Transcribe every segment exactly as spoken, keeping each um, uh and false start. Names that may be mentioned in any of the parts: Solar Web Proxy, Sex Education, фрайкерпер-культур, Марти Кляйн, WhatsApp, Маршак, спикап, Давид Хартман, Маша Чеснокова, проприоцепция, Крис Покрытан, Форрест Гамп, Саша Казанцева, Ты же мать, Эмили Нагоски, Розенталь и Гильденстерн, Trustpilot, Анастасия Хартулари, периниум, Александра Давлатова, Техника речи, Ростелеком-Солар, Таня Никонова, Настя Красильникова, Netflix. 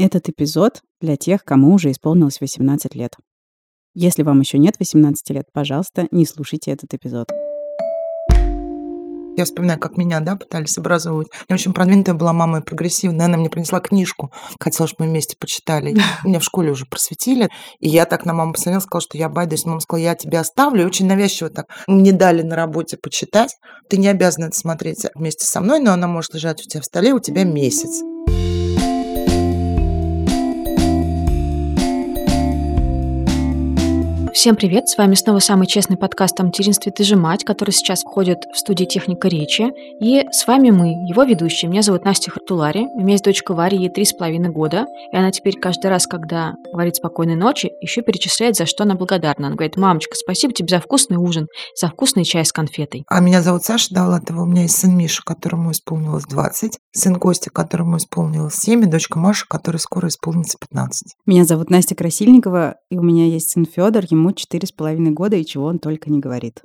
Этот эпизод для тех, кому уже исполнилось восемнадцать лет. Если вам еще нет восемнадцати лет, пожалуйста, не слушайте этот эпизод. Я вспоминаю, как меня, да, пытались образовывать. Я очень продвинутая была мама и прогрессивная. Она мне принесла книжку. Хотела, чтобы мы вместе почитали. Меня в школе уже просветили. И я так на маму посмотрела, сказала, что я байдусь. Мама сказала, я тебя оставлю. И очень навязчиво так. Мне дали на работе почитать. Ты не обязана это смотреть вместе со мной, но она может лежать у тебя в столе, у тебя месяц. Всем привет, с вами снова самый честный подкаст о материнстве «Ты же мать», который сейчас входит в студии «Техника речи». И с вами мы, его ведущие. Меня зовут Настя Хартулари, у меня есть дочка Варя, ей три с половиной года. И она теперь каждый раз, когда говорит «спокойной ночи», еще перечисляет, за что она благодарна. Она говорит: «Мамочка, спасибо тебе за вкусный ужин, за вкусный чай с конфетой». А меня зовут Саша Давлатова, у меня есть сын Миша, которому исполнилось двадцать, сын Костя, которому исполнилось семь, и дочка Маша, которой скоро исполнится пятнадцать. Меня зовут Настя Красильникова, и у меня есть сын Федор, ему четыре с половиной года, и чего он только не говорит.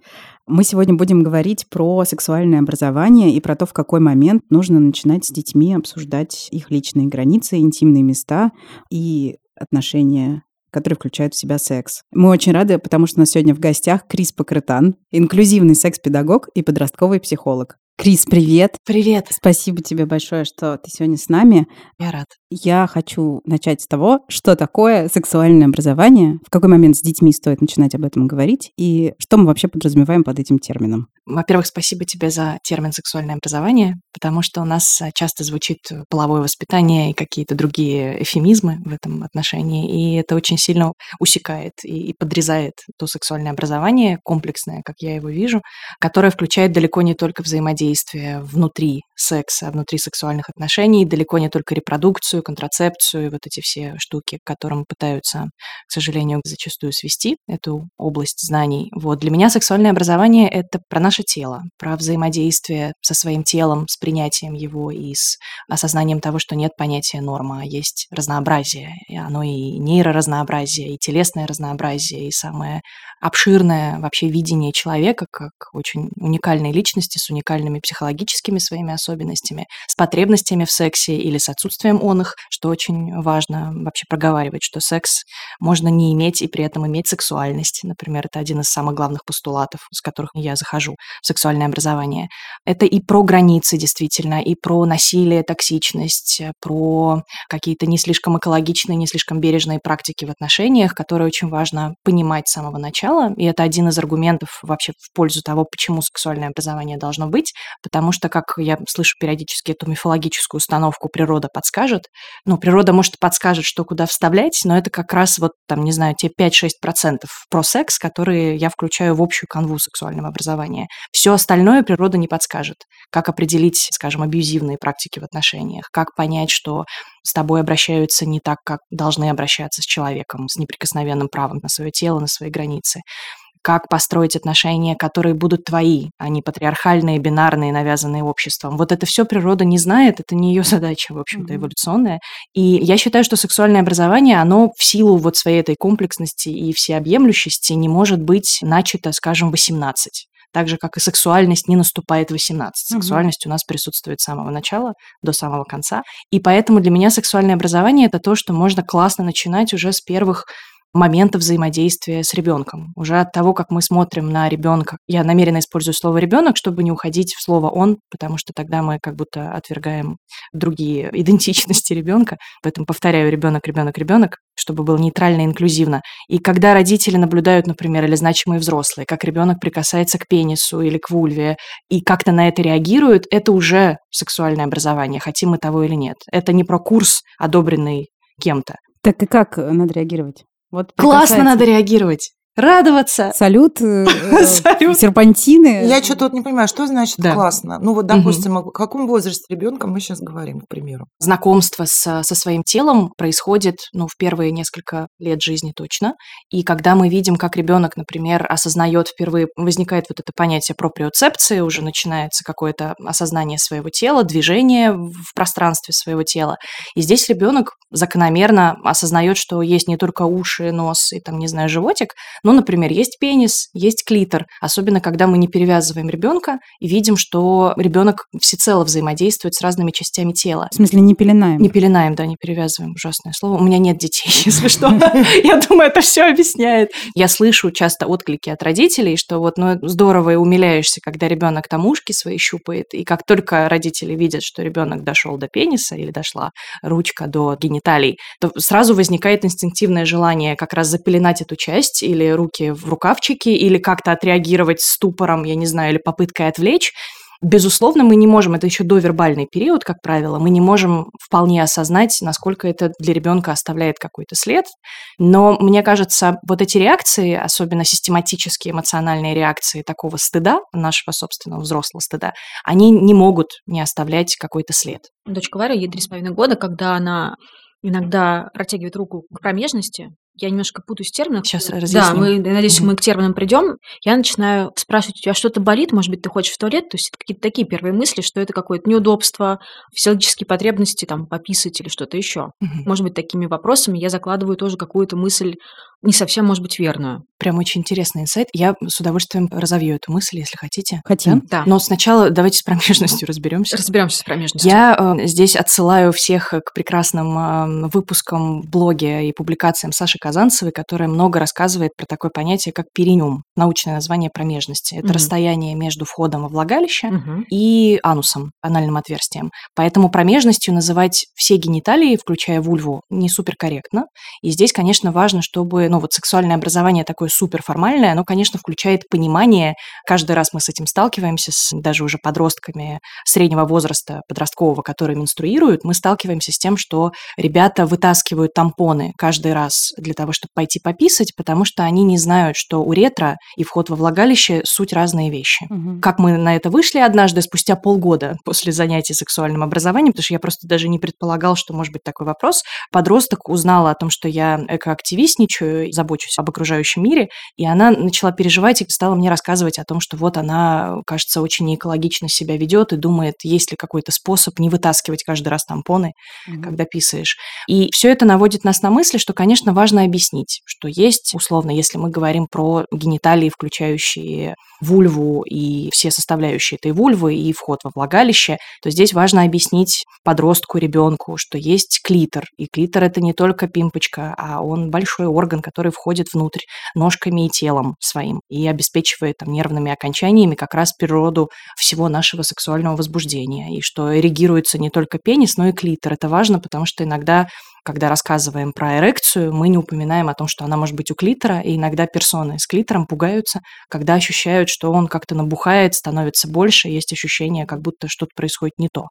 Мы сегодня будем говорить про сексуальное образование и про то, в какой момент нужно начинать с детьми обсуждать их личные границы, интимные места и отношения, которые включают в себя секс. Мы очень рады, потому что у нас сегодня в гостях Крис Покрытан, инклюзивный секс-педагог и подростковый психолог. Крис, привет! Привет! Спасибо тебе большое, что ты сегодня с нами. Я рад. Я хочу начать с того, что такое сексуальное образование, в какой момент с детьми стоит начинать об этом говорить, и что мы вообще подразумеваем под этим термином. Во-первых, спасибо тебе за термин «сексуальное образование», потому что у нас часто звучит половое воспитание и какие-то другие эвфемизмы в этом отношении, и это очень сильно усекает и подрезает то сексуальное образование, комплексное, как я его вижу, которое включает далеко не только взаимодействие действия внутри секса, внутри сексуальных отношений, далеко не только репродукцию, контрацепцию, вот эти все штуки, к которым пытаются, к сожалению, зачастую свести эту область знаний. Вот. Для меня сексуальное образование — это про наше тело, про взаимодействие со своим телом, с принятием его и с осознанием того, что нет понятия норма, а есть разнообразие. И оно и нейроразнообразие, и телесное разнообразие, и самое обширное вообще видение человека как очень уникальной личности с уникальными психологическими своими особенностями, с потребностями в сексе или с отсутствием он их, что очень важно вообще проговаривать, что секс можно не иметь и при этом иметь сексуальность. Например, это один из самых главных постулатов, с которых я захожу в сексуальное образование. Это и про границы, действительно, и про насилие, токсичность, про какие-то не слишком экологичные, не слишком бережные практики в отношениях, которые очень важно понимать с самого начала. И это один из аргументов вообще в пользу того, почему сексуальное образование должно быть, потому что, как я слышу периодически эту мифологическую установку, природа подскажет. Ну, природа, может, подскажет, что куда вставлять, но это как раз вот, там, не знаю, те пять-шесть процентов про секс, которые я включаю в общую канву сексуального образования. Все остальное природа не подскажет. Как определить, скажем, абьюзивные практики в отношениях, как понять, что с тобой обращаются не так, как должны обращаться с человеком, с неприкосновенным правом на свое тело, на свои границы. Как построить отношения, которые будут твои, а не патриархальные, бинарные, навязанные обществом. Вот это все природа не знает, это не ее задача, в общем-то, эволюционная. И я считаю, что сексуальное образование, оно в силу вот своей этой комплексности и всеобъемлющести не может быть начато, скажем, восемнадцать. Так же, как и сексуальность не наступает восемнадцать. Сексуальность у нас присутствует с самого начала до самого конца. И поэтому для меня сексуальное образование – это то, что можно классно начинать уже с первых момента взаимодействия с ребенком. Уже от того, как мы смотрим на ребенка. Я намеренно использую слово «ребенок», чтобы не уходить в слово «он», потому что тогда мы как будто отвергаем другие идентичности ребенка. Поэтому повторяю: ребенок, ребенок, ребенок, чтобы было нейтрально и инклюзивно. И когда родители наблюдают, например, или значимые взрослые, как ребенок прикасается к пенису или к вульве, и как-то на это реагируют, это уже сексуальное образование, хотим мы того или нет. Это не про курс, одобренный кем-то. Так и как надо реагировать? Вот классно надо реагировать. Радоваться. Салют, Салют. Серпантины. Я что-то вот не понимаю, что значит да. классно. Ну вот, допустим, угу. о каком возрасте ребенка мы сейчас говорим, к примеру. Знакомство со, со своим телом происходит, ну, в первые несколько лет жизни точно. И когда мы видим, как ребенок, например, осознает впервые, возникает вот это понятие проприоцепции, уже начинается какое-то осознание своего тела, движение в пространстве своего тела. И здесь ребенок закономерно осознает, что есть не только уши, нос и там, не знаю, животик, Ну, например, есть пенис, есть клитор, особенно когда мы не перевязываем ребенка и видим, что ребенок всецело взаимодействует с разными частями тела. В смысле, не пеленаем? Не пеленаем, да, не перевязываем. Ужасное слово. У меня нет детей, если что. Я думаю, это все объясняет. Я слышу часто отклики от родителей, что вот, ну, здорово и умиляешься, когда ребенок там ушки свои щупает, и как только родители видят, что ребенок дошел до пениса или дошла ручка до гениталий, то сразу возникает инстинктивное желание как раз запеленать эту часть или руки в рукавчики, или как-то отреагировать ступором, я не знаю, или попыткой отвлечь. Безусловно, мы не можем, это еще довербальный период, как правило, мы не можем вполне осознать, насколько это для ребенка оставляет какой-то след. Но мне кажется, вот эти реакции, особенно систематические эмоциональные реакции такого стыда, нашего собственного взрослого стыда, они не могут не оставлять какой-то след. Дочка Варя, ей три с половиной года, когда она иногда протягивает руку к промежности, я немножко путаюсь в терминах. Сейчас разъясним. Да, мы, надеюсь, мы к терминам придем. Я начинаю спрашивать, у тебя что-то болит? Может быть, ты хочешь в туалет? То есть это какие-то такие первые мысли, что это какое-то неудобство, физиологические потребности, там, пописать или что-то еще. Угу. Может быть, такими вопросами я закладываю тоже какую-то мысль не совсем, может быть, верную. Прям очень интересный инсайт. Я с удовольствием разовью эту мысль, если хотите. Хотим, да. Но сначала давайте с промежностью разберемся. Разберемся с промежностью. Я э, здесь отсылаю всех к прекрасным э, выпускам блога и публикациям Саши Казанцевой, которая много рассказывает про такое понятие, как периниум, научное название промежности. Это угу. расстояние между входом во влагалище угу. и анусом, анальным отверстием. Поэтому промежностью называть все гениталии, включая вульву, не суперкорректно. И здесь, конечно, важно, чтобы, ну, вот сексуальное образование такое суперформальное, оно, конечно, включает понимание. Каждый раз мы с этим сталкиваемся, с даже уже подростками среднего возраста, подросткового, которые менструируют, мы сталкиваемся с тем, что ребята вытаскивают тампоны каждый раз для для того, чтобы пойти пописать, потому что они не знают, что уретра и вход во влагалище суть разные вещи. Угу. Как мы на это вышли однажды, спустя полгода после занятий сексуальным образованием, потому что я просто даже не предполагал, что может быть такой вопрос. Подросток узнала о том, что я экоактивистничаю, забочусь об окружающем мире, и она начала переживать и стала мне рассказывать о том, что вот она, кажется, очень неэкологично себя ведет и думает, есть ли какой-то способ не вытаскивать каждый раз тампоны, угу. когда писаешь. И все это наводит нас на мысли, что, конечно, важно объяснить, что есть, условно, если мы говорим про гениталии, включающие вульву и все составляющие этой вульвы и вход во влагалище, то здесь важно объяснить подростку, ребенку, что есть клитор. И клитор – это не только пимпочка, а он большой орган, который входит внутрь ножками и телом своим и обеспечивает там нервными окончаниями как раз природу всего нашего сексуального возбуждения. И что эрегируется не только пенис, но и клитор. Это важно, потому что иногда, когда рассказываем про эрекцию, мы не упоминаем о том, что она может быть у клитора, и иногда персоны с клитором пугаются, когда ощущают, что он как-то набухает, становится больше, есть ощущение, как будто что-то происходит не то.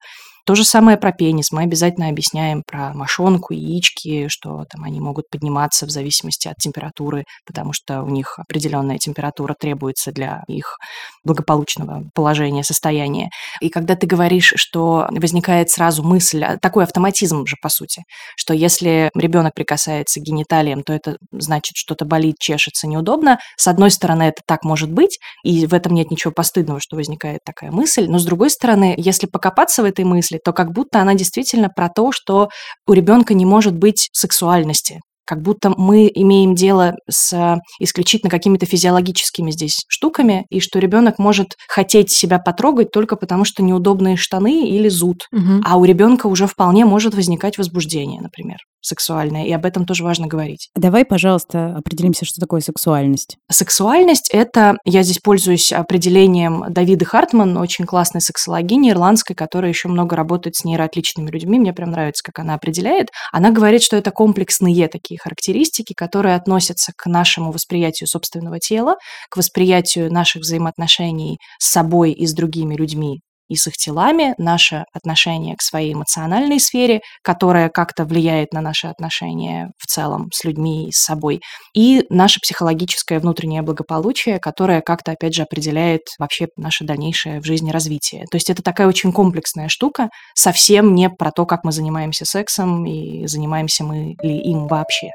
То же самое про пенис. Мы обязательно объясняем про мошонку, яички, что там они могут подниматься в зависимости от температуры, потому что у них определенная температура требуется для их благополучного положения, состояния. И когда ты говоришь, что возникает сразу мысль, такой автоматизм же, по сути, что если ребенок прикасается к гениталиям, то это значит, что-то болит, чешется, неудобно. С одной стороны, это так может быть, и в этом нет ничего постыдного, что возникает такая мысль. Но с другой стороны, если покопаться в этой мысли, то как будто она действительно про то, что у ребенка не может быть сексуальности. Как будто мы имеем дело с исключительно какими-то физиологическими здесь штуками, и что ребенок может хотеть себя потрогать только потому, что неудобные штаны или зуд. Угу. А у ребенка уже вполне может возникать возбуждение, например, сексуальное, и об этом тоже важно говорить. Давай, пожалуйста, определимся, что такое сексуальность. Сексуальность – это, я здесь пользуюсь определением Давида Хартман, очень классной сексологини ирландской, которая еще много работает с нейроотличными людьми, мне прям нравится, как она определяет. Она говорит, что это комплексные такие характеристики, которые относятся к нашему восприятию собственного тела, к восприятию наших взаимоотношений с собой и с другими людьми, и с их телами, наше отношение к своей эмоциональной сфере, которая как-то влияет на наши отношения в целом с людьми и с собой, и наше психологическое внутреннее благополучие, которое как-то, опять же, определяет вообще наше дальнейшее в жизни развитие. То есть это такая очень комплексная штука, совсем не про то, как мы занимаемся сексом и занимаемся мы ли им вообще.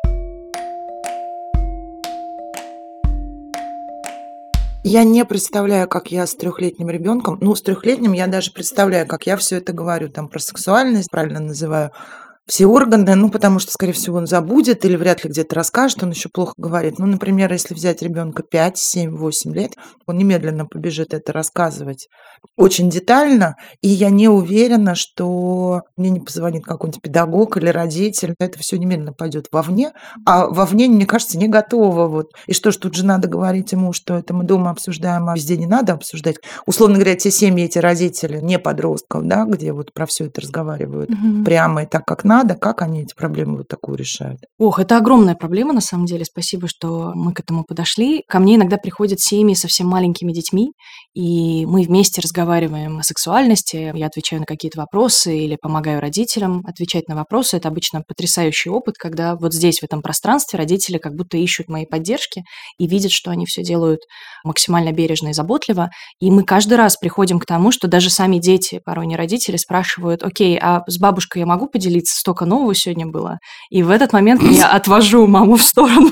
Я не представляю, как я с трехлетним ребенком, ну, с трехлетним я даже представляю, как я все это говорю, там, про сексуальность, правильно называю, все органы, ну, потому что, скорее всего, он забудет или вряд ли где-то расскажет, он еще плохо говорит. Ну, например, если взять ребенка пять, семь, восемь лет, он немедленно побежит это рассказывать очень детально, и я не уверена, что мне не позвонит какой-нибудь педагог или родитель, это все немедленно пойдет вовне, а вовне, мне кажется, не готово. Вот. И что ж, тут же надо говорить ему, что это мы дома обсуждаем, а везде не надо обсуждать. Условно говоря, те семьи, эти родители, не подростков, да, где вот про все это разговаривают угу. прямо и так, как надо, надо, как они эти проблемы вот такую решают. Ох, это огромная проблема, на самом деле. Спасибо, что мы к этому подошли. Ко мне иногда приходят семьи со совсем маленькими детьми, и мы вместе разговариваем о сексуальности, я отвечаю на какие-то вопросы или помогаю родителям отвечать на вопросы. Это обычно потрясающий опыт, когда вот здесь, в этом пространстве, родители как будто ищут моей поддержки и видят, что они все делают максимально бережно и заботливо. И мы каждый раз приходим к тому, что даже сами дети, порой не родители, спрашивают: окей, а с бабушкой я могу поделиться? Столько нового сегодня было. И в этот момент я отвожу маму в сторону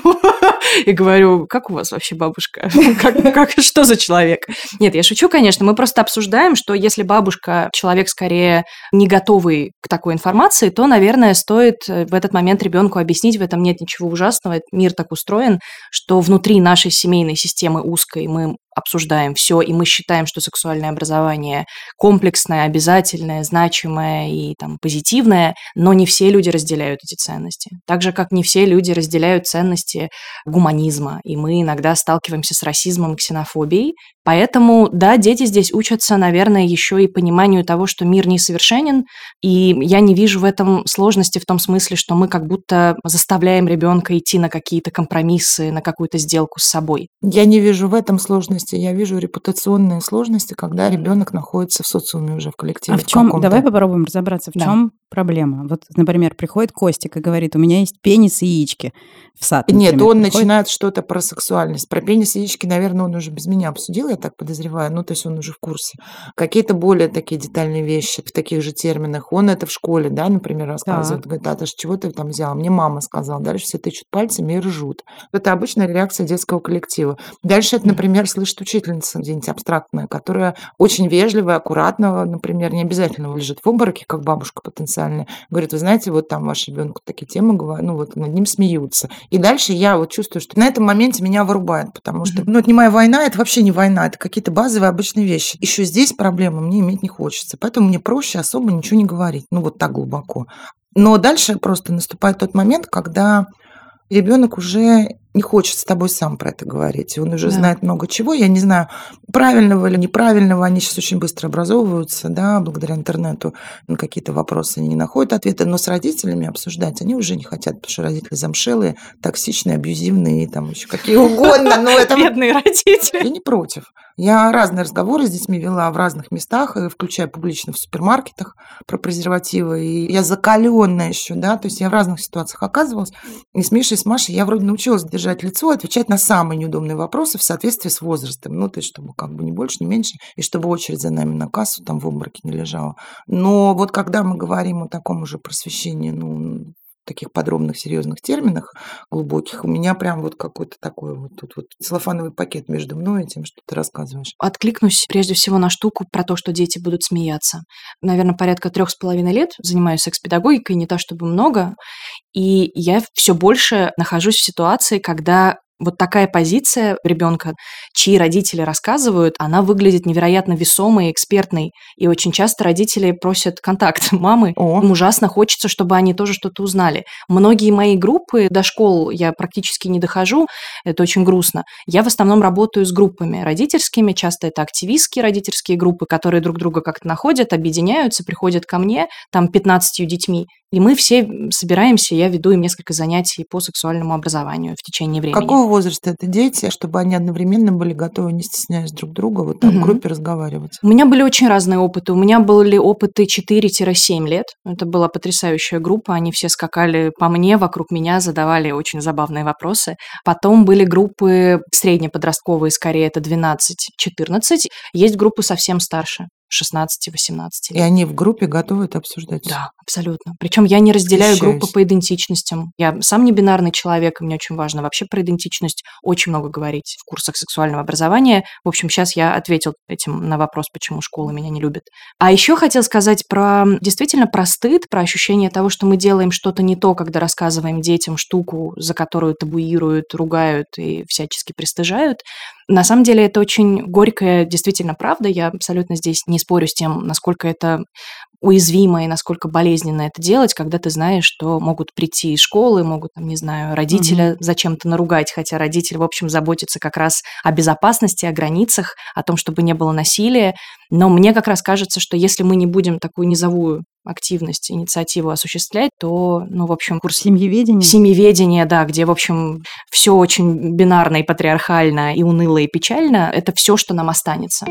и говорю: как у вас вообще бабушка? Как, как, что за человек? Нет, я шучу, конечно. Мы просто обсуждаем, что если бабушка, человек скорее не готовый к такой информации, то, наверное, стоит в этот момент ребенку объяснить, в этом нет ничего ужасного. Мир так устроен, что внутри нашей семейной системы узкой мы обсуждаем все, и мы считаем, что сексуальное образование комплексное, обязательное, значимое и там позитивное, но не все люди разделяют эти ценности. Так же, как не все люди разделяют ценности гуманизма, и мы иногда сталкиваемся с расизмом и ксенофобией. Поэтому, да, дети здесь учатся, наверное, еще и пониманию того, что мир несовершенен, и я не вижу в этом сложности в том смысле, что мы как будто заставляем ребенка идти на какие-то компромиссы, на какую-то сделку с собой. Я не вижу в этом сложности, я вижу репутационные сложности, когда ребенок находится в социуме уже, в коллективе. А в чем? Давай попробуем разобраться, в да. чем проблема. Вот, например, приходит Костик и говорит: у меня есть пенис и яички в сад. Например, Нет, он приходит... начинает что-то про сексуальность. Про пенис и яички, наверное, он уже без меня обсудил, я так подозреваю, ну, то есть он уже в курсе. Какие-то более такие детальные вещи в таких же терминах. Он это в школе, да, например, рассказывает. Да. Говорит: а ты же чего ты там взяла? Мне мама сказала. Дальше все тычут пальцами и ржут. Это обычная реакция детского коллектива. Дальше это, например, слышит учительница, где-нибудь абстрактная, которая очень вежливая, аккуратная, например, не обязательно лежит в обмороке, как бабушка потенциальная. Говорит: вы знаете, вот там ваш ребенку такие темы, ну, вот над ним смеются. И дальше я вот чувствую, что на этом моменте меня вырубает, потому что, ну, это не моя война, это вообще не война, это какие-то базовые обычные вещи. Еще здесь проблемы мне иметь не хочется, поэтому мне проще особо ничего не говорить, ну вот так глубоко. Но дальше просто наступает тот момент, когда ребенок уже не хочет с тобой сам про это говорить. Он уже да. знает много чего. Я не знаю, правильного или неправильного. Они сейчас очень быстро образовываются, да, благодаря интернету. На какие-то вопросы они не находят ответы. Но с родителями обсуждать они уже не хотят, потому что родители замшелые, токсичные, абьюзивные, там еще какие угодно. Но это... Бедные родители. Я не против. Я разные разговоры с детьми вела в разных местах, включая публично в супермаркетах про презервативы. И я закаленная еще, да, то есть я в разных ситуациях оказывалась. И с Мишей, и с Машей я вроде научилась держать лицо, отвечать на самые неудобные вопросы в соответствии с возрастом. Ну, то есть, чтобы как бы не больше, не меньше, и чтобы очередь за нами на кассу там в обмороке не лежала. Но вот когда мы говорим о таком уже просвещении, ну, таких подробных, серьезных терминах, глубоких, у меня прям вот какой-то такой вот тут вот целлофановый пакет между мной и тем, что ты рассказываешь. Откликнусь прежде всего на штуку про то, что дети будут смеяться. Наверное, порядка трех с половиной лет занимаюсь секс-педагогикой, не то чтобы много, и я все больше нахожусь в ситуации, когда вот такая позиция ребенка, чьи родители рассказывают, она выглядит невероятно весомой и экспертной. И очень часто родители просят контакт мамы. О. Им ужасно хочется, чтобы они тоже что-то узнали. Многие мои группы, до школ я практически не дохожу, это очень грустно. Я в основном работаю с группами родительскими, часто это активистские родительские группы, которые друг друга как-то находят, объединяются, приходят ко мне, там, пятнадцатью детьми. И мы все собираемся, я веду им несколько занятий по сексуальному образованию в течение времени. Какого возраста это дети, чтобы они одновременно были готовы, не стесняясь друг друга, вот там угу. в группе разговаривать? У меня были очень разные опыты. У меня были опыты четыре-семь лет. Это была потрясающая группа. Они все скакали по мне, вокруг меня, задавали очень забавные вопросы. Потом были группы среднеподростковые, скорее это двенадцать-четырнадцать. Есть группы совсем старше. шестнадцати-восемнадцати лет. И они в группе готовы это обсуждать? Да, абсолютно. Причем я не разделяю Встречаюсь. группы по идентичностям. Я сам не бинарный человек, и мне очень важно вообще про идентичность очень много говорить в курсах сексуального образования. В общем, сейчас я ответил этим на вопрос, почему школа меня не любит. А еще хотел сказать про действительно про стыд, про ощущение того, что мы делаем что-то не то, когда рассказываем детям штуку, за которую табуируют, ругают и всячески пристыжают. На самом деле это очень горькая действительно правда. Я абсолютно здесь не спорю с тем, насколько это уязвимо и насколько болезненно это делать, когда ты знаешь, что могут прийти из школы, могут, там, не знаю, родителя mm-hmm. зачем-то наругать, хотя родитель, в общем, заботится как раз о безопасности, о границах, о том, чтобы не было насилия. Но мне как раз кажется, что если мы не будем такую низовую активность, инициативу осуществлять, то, ну, в общем... Курс семьеведения. Семьеведение, да, где, в общем, все очень бинарно и патриархально, и уныло, и печально. Это все, что нам останется.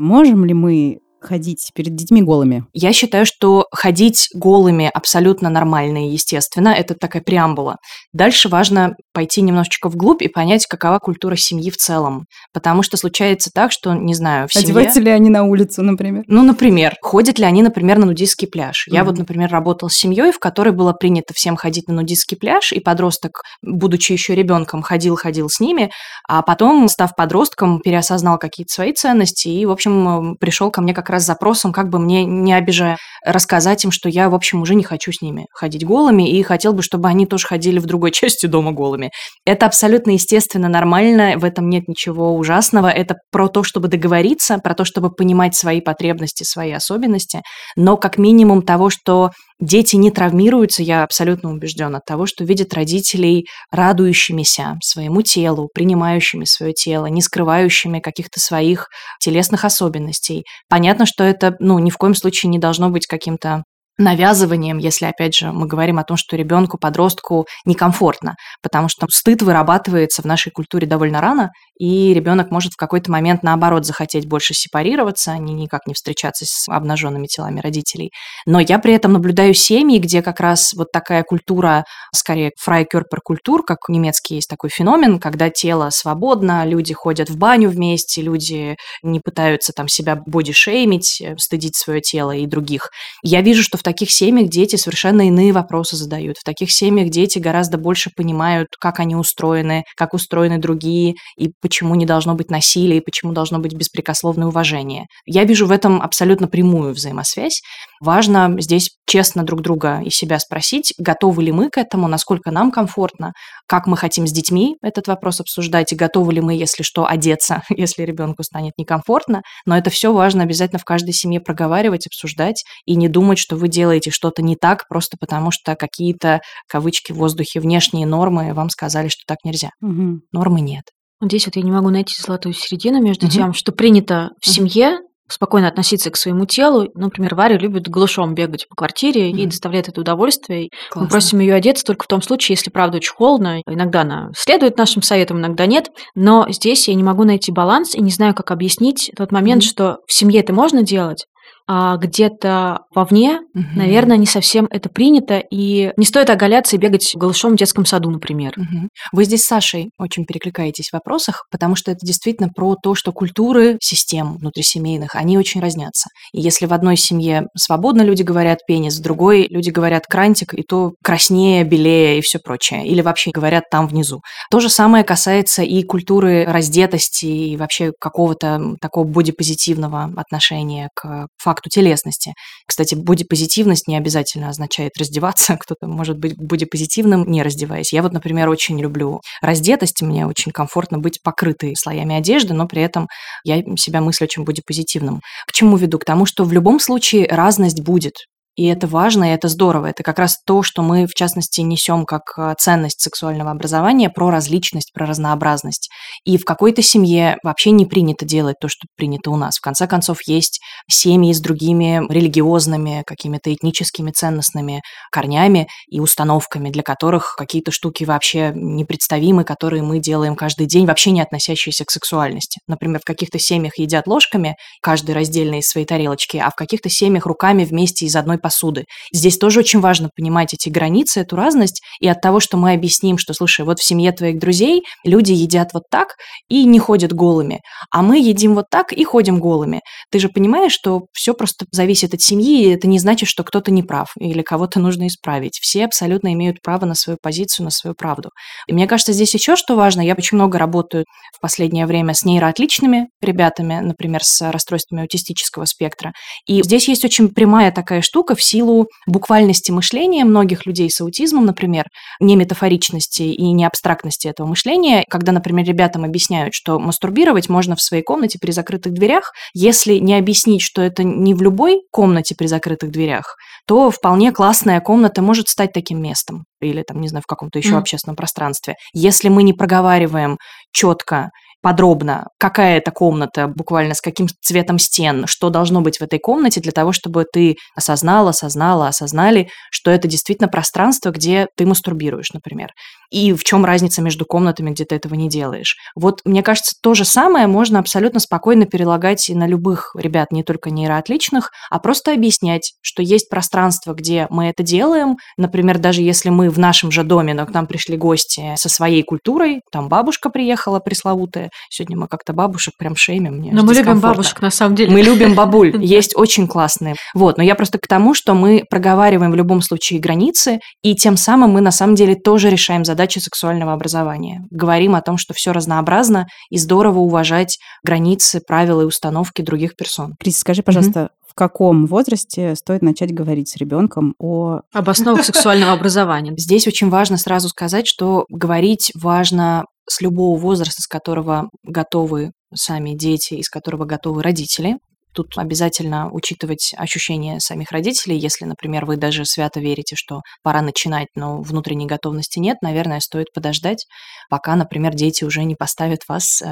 Можем ли мы ходить перед детьми голыми? Я считаю, что ходить голыми абсолютно нормально и естественно. Это такая преамбула. Дальше важно пойти немножечко вглубь и понять, какова культура семьи в целом. Потому что случается так, что, не знаю, в семье... Одеваются ли они на улицу, например? Ну, например. Ходят ли они, например, на нудистский пляж? Mm-hmm. Я вот, например, работала с семьей, в которой было принято всем ходить на нудистский пляж, и подросток, будучи еще ребенком, ходил-ходил с ними, а потом, став подростком, переосознал какие-то свои ценности и, в общем, пришел ко мне как раз с запросом, как бы мне, не обижая, рассказать им, что я, в общем, уже не хочу с ними ходить голыми, и хотел бы, чтобы они тоже ходили в другой части дома голыми. Это абсолютно естественно, нормально, в этом нет ничего ужасного. Это про то, чтобы договориться, про то, чтобы понимать свои потребности, свои особенности, но как минимум того, что дети не травмируются, я абсолютно убеждена, от того, что видят родителей радующимися своему телу, принимающими свое тело, не скрывающими каких-то своих телесных особенностей. Понятно, что это, ну, ни в коем случае не должно быть каким-то навязыванием, если, опять же, мы говорим о том, что ребенку, подростку некомфортно, потому что стыд вырабатывается в нашей культуре довольно рано, и ребенок может в какой-то момент, наоборот, захотеть больше сепарироваться, а не никак не встречаться с обнаженными телами родителей. Но я при этом наблюдаю семьи, где как раз вот такая культура, скорее, фрайкерпер-культур, как немецкий есть такой феномен, когда тело свободно, люди ходят в баню вместе, люди не пытаются там себя бодишеймить, стыдить свое тело и других. Я вижу, что в В таких семьях дети совершенно иные вопросы задают. В таких семьях дети гораздо больше понимают, как они устроены, как устроены другие, и почему не должно быть насилия, и почему должно быть беспрекословное уважение. Я вижу в этом абсолютно прямую взаимосвязь. Важно здесь честно друг друга и себя спросить, готовы ли мы к этому, насколько нам комфортно, как мы хотим с детьми этот вопрос обсуждать, и готовы ли мы, если что, одеться, если ребенку станет некомфортно. Но это все важно обязательно в каждой семье проговаривать, обсуждать, и не думать, что вы делаете что-то не так просто потому, что какие-то, кавычки, в воздухе внешние нормы вам сказали, что так нельзя. Угу. Нормы нет. Вот здесь вот я не могу найти золотую середину между угу. тем, что принято в угу. семье спокойно относиться к своему телу. Например, Варя любит голышом бегать по квартире mm-hmm. и доставляет это удовольствие. Классно. Мы просим ее одеться только в том случае, если правда очень холодно. Иногда она следует нашим советам, иногда нет. Но здесь я не могу найти баланс и не знаю, как объяснить тот момент, mm-hmm. что в семье это можно делать, а где-то вовне, угу. наверное, не совсем это принято, и не стоит оголяться и бегать голышом в детском саду, например. Угу. Вы здесь с Сашей очень перекликаетесь в вопросах, потому что это действительно про то, что культуры систем внутрисемейных, они очень разнятся. И если в одной семье свободно люди говорят пенис, в другой люди говорят крантик, и то краснее, белее и все прочее, или вообще говорят там внизу. То же самое касается и культуры раздетости, и вообще какого-то такого бодипозитивного отношения к факту телесности. Кстати, бодипозитивность не обязательно означает раздеваться. Кто-то может быть бодипозитивным, не раздеваясь. Я вот, например, очень люблю раздетость. Мне очень комфортно быть покрытой слоями одежды, но при этом я себя мыслю очень бодипозитивным. К чему веду? К тому, что в любом случае разность будет. И это важно, и это здорово. Это как раз то, что мы, в частности, несем как ценность сексуального образования, про различность, про разнообразность. И в какой-то семье вообще не принято делать то, что принято у нас. В конце концов, есть семьи с другими религиозными, какими-то этническими, ценностными корнями и установками, для которых какие-то штуки вообще непредставимы, которые мы делаем каждый день, вообще не относящиеся к сексуальности. Например, в каких-то семьях едят ложками, каждый раздельно из своей тарелочки, а в каких-то семьях руками вместе из одной посуды. посуды. Здесь тоже очень важно понимать эти границы, эту разность, и от того, что мы объясним, что, слушай, вот в семье твоих друзей люди едят вот так и не ходят голыми, а мы едим вот так и ходим голыми. Ты же понимаешь, что все просто зависит от семьи, и это не значит, что кто-то не прав или кого-то нужно исправить. Все абсолютно имеют право на свою позицию, на свою правду. И мне кажется, здесь еще что важно, я очень много работаю в последнее время с нейроотличными ребятами, например, с расстройствами аутистического спектра. И здесь есть очень прямая такая штука в силу буквальности мышления многих людей с аутизмом, например, не метафоричности и не абстрактности этого мышления. Когда, например, ребятам объясняют, что мастурбировать можно в своей комнате при закрытых дверях, если не объяснить, что это не в любой комнате при закрытых дверях, то вполне классная комната может стать таким местом. Или, там, не знаю, в каком-то еще mm. общественном пространстве. Если мы не проговариваем четко, подробно, какая это комната, буквально с каким цветом стен, что должно быть в этой комнате для того, чтобы ты осознала, осознала, осознали, что это действительно пространство, где ты мастурбируешь, например. И в чем разница между комнатами, где ты этого не делаешь. Вот, мне кажется, то же самое можно абсолютно спокойно перелагать и на любых ребят, не только нейроотличных, а просто объяснять, что есть пространство, где мы это делаем. Например, даже если мы в нашем же доме, но к нам пришли гости со своей культурой, там бабушка приехала пресловутая. Сегодня мы как-то бабушек прям шеймим. Мне но мы любим бабушек, на самом деле. Мы любим бабуль. Есть очень классные. Вот, но я просто к тому, что мы проговариваем в любом случае границы, и тем самым мы на самом деле тоже решаем задачу Задачи сексуального образования. Говорим о том, что все разнообразно и здорово уважать границы, правила и установки других персон. Крис, скажи, пожалуйста, mm-hmm. в каком возрасте стоит начать говорить с ребенком о... Об основах сексуального образования. Здесь очень важно сразу сказать, что говорить важно с любого возраста, с которого готовы сами дети, из которого готовы родители. Тут обязательно учитывать ощущения самих родителей. Если, например, вы даже свято верите, что пора начинать, но внутренней готовности нет, наверное, стоит подождать, пока, например, дети уже не поставят вас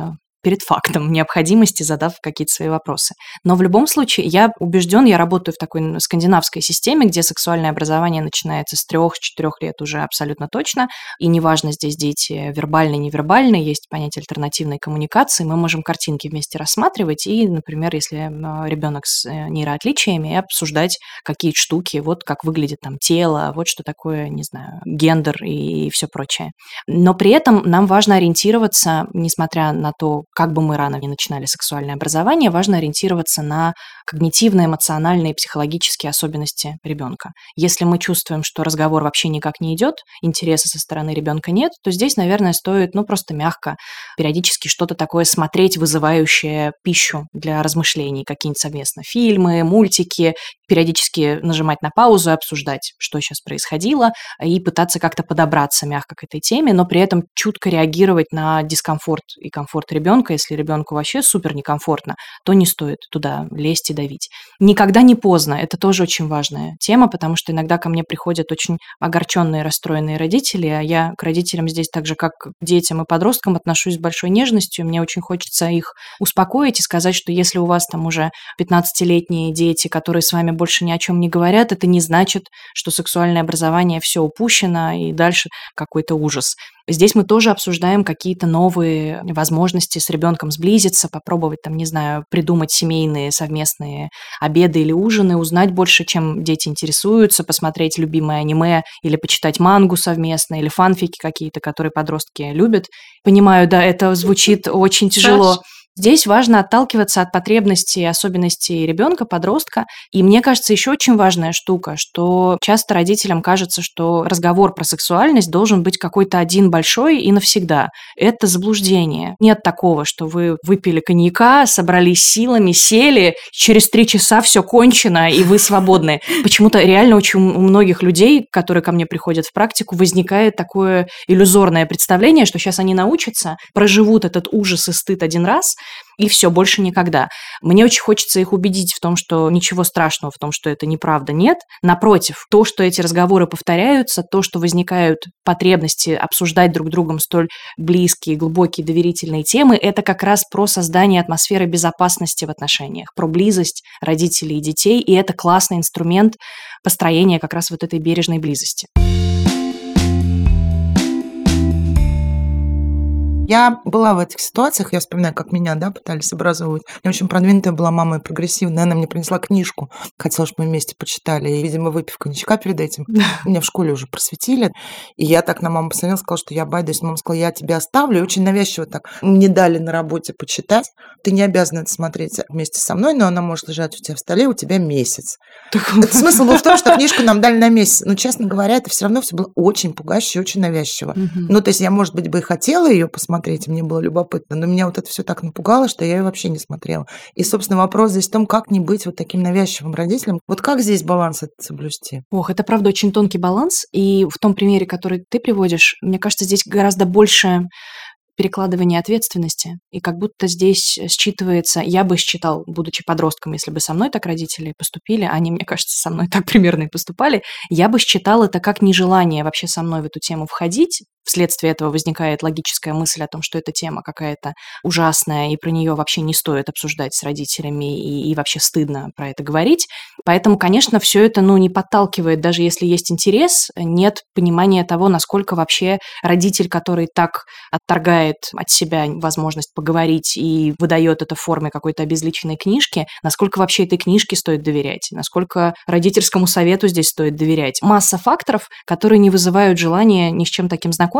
перед фактом необходимости, задав какие-то свои вопросы. Но в любом случае, я убежден, я работаю в такой скандинавской системе, где сексуальное образование начинается с трех-четырех лет уже абсолютно точно, и неважно, здесь дети вербальные, невербальные, есть понятие альтернативной коммуникации, мы можем картинки вместе рассматривать и, например, если ребенок с нейроотличиями, обсуждать какие-то штуки, вот как выглядит там тело, вот что такое, не знаю, гендер и все прочее. Но при этом нам важно ориентироваться, несмотря на то, как бы мы рано не начинали сексуальное образование, важно ориентироваться на когнитивные, эмоциональные, психологические особенности ребенка. Если мы чувствуем, что разговор вообще никак не идет, интереса со стороны ребенка нет, то здесь, наверное, стоит, ну, просто мягко, периодически что-то такое смотреть, вызывающее пищу для размышлений, какие-нибудь совместно фильмы, мультики, периодически нажимать на паузу и обсуждать, что сейчас происходило, и пытаться как-то подобраться мягко к этой теме, но при этом чутко реагировать на дискомфорт и комфорт ребенка. Если ребенку вообще супер некомфортно, то не стоит туда лезть и давить. Никогда не поздно. Это тоже очень важная тема, потому что иногда ко мне приходят очень огорченные, расстроенные родители, а я к родителям здесь так же, как к детям и подросткам, отношусь с большой нежностью. Мне очень хочется их успокоить и сказать, что если у вас там уже пятнадцатилетние дети, которые с вами больше ни о чем не говорят, это не значит, что сексуальное образование все упущено и дальше какой-то ужас. Здесь мы тоже обсуждаем какие-то новые возможности с ребенком сблизиться, попробовать, там, не знаю, придумать семейные совместные обеды или ужины, узнать больше, чем дети интересуются, посмотреть любимое аниме или почитать мангу совместно, или фанфики какие-то, которые подростки любят. Понимаю, да, это звучит очень тяжело. Здесь важно отталкиваться от потребностей и особенностей ребенка, подростка. И мне кажется, еще очень важная штука, что часто родителям кажется, что разговор про сексуальность должен быть какой-то один большой и навсегда. Это заблуждение. Нет такого, что вы выпили коньяка, собрались силами, сели, через три часа все кончено, и вы свободны. Почему-то реально очень у многих людей, которые ко мне приходят в практику, возникает такое иллюзорное представление, что сейчас они научатся, проживут этот ужас и стыд один раз, и все, больше никогда. Мне очень хочется их убедить в том, что ничего страшного в том, что это неправда, нет. Напротив, то, что эти разговоры повторяются, то, что возникают потребности обсуждать друг с другом столь близкие, глубокие, доверительные темы, это как раз про создание атмосферы безопасности в отношениях, про близость родителей и детей, и это классный инструмент построения как раз вот этой бережной близости. Я была в этих ситуациях, я вспоминаю, как меня, да, пытались образовывать. Я очень продвинутая была мама и прогрессивная, она мне принесла книжку, хотела, чтобы мы вместе почитали, и, видимо, выпив коньячка перед этим. Меня в школе уже просветили, и я так на маму посмотрела, сказала, что я байдаюсь. Мама сказала, я тебя оставлю, и очень навязчиво так. Мне дали на работе почитать, ты не обязана это смотреть вместе со мной, но она может лежать у тебя в столе, у тебя месяц. Это смысл был в том, что книжку нам дали на месяц, но, честно говоря, это все равно все было очень пугающе, очень навязчиво. Ну, то есть я, может быть, бы и хотела ее посмотреть, и мне было любопытно, но меня вот это все так напугало, что я ее вообще не смотрела. И, собственно, вопрос здесь в том, как не быть вот таким навязчивым родителем. Вот как здесь баланс этот соблюсти? Ох, это правда очень тонкий баланс, и в том примере, который ты приводишь, мне кажется, здесь гораздо больше перекладывание ответственности. И как будто здесь считывается... Я бы считал, будучи подростком, если бы со мной так родители поступили, они, мне кажется, со мной так примерно и поступали, я бы считал это как нежелание вообще со мной в эту тему входить. Вследствие этого возникает логическая мысль о том, что эта тема какая-то ужасная, и про нее вообще не стоит обсуждать с родителями, и, и вообще стыдно про это говорить. Поэтому, конечно, все это, ну, не подталкивает, даже если есть интерес, нет понимания того, насколько вообще родитель, который так отторгает от себя возможность поговорить и выдает это в форме какой-то обезличенной книжки, насколько вообще этой книжке стоит доверять, насколько родительскому совету здесь стоит доверять. Масса факторов, которые не вызывают желания ни с чем таким знакомиться.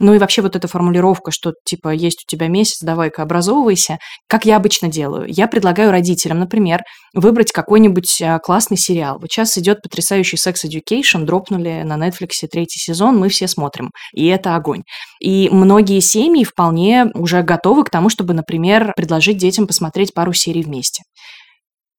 Ну и вообще вот эта формулировка, что типа есть у тебя месяц, давай-ка образовывайся. Как я обычно делаю? Я предлагаю родителям, например, выбрать какой-нибудь классный сериал. Вот сейчас идет потрясающий Sex Education, дропнули на Netflix третий сезон, мы все смотрим. И это огонь. И многие семьи вполне уже готовы к тому, чтобы, например, предложить детям посмотреть пару серий вместе.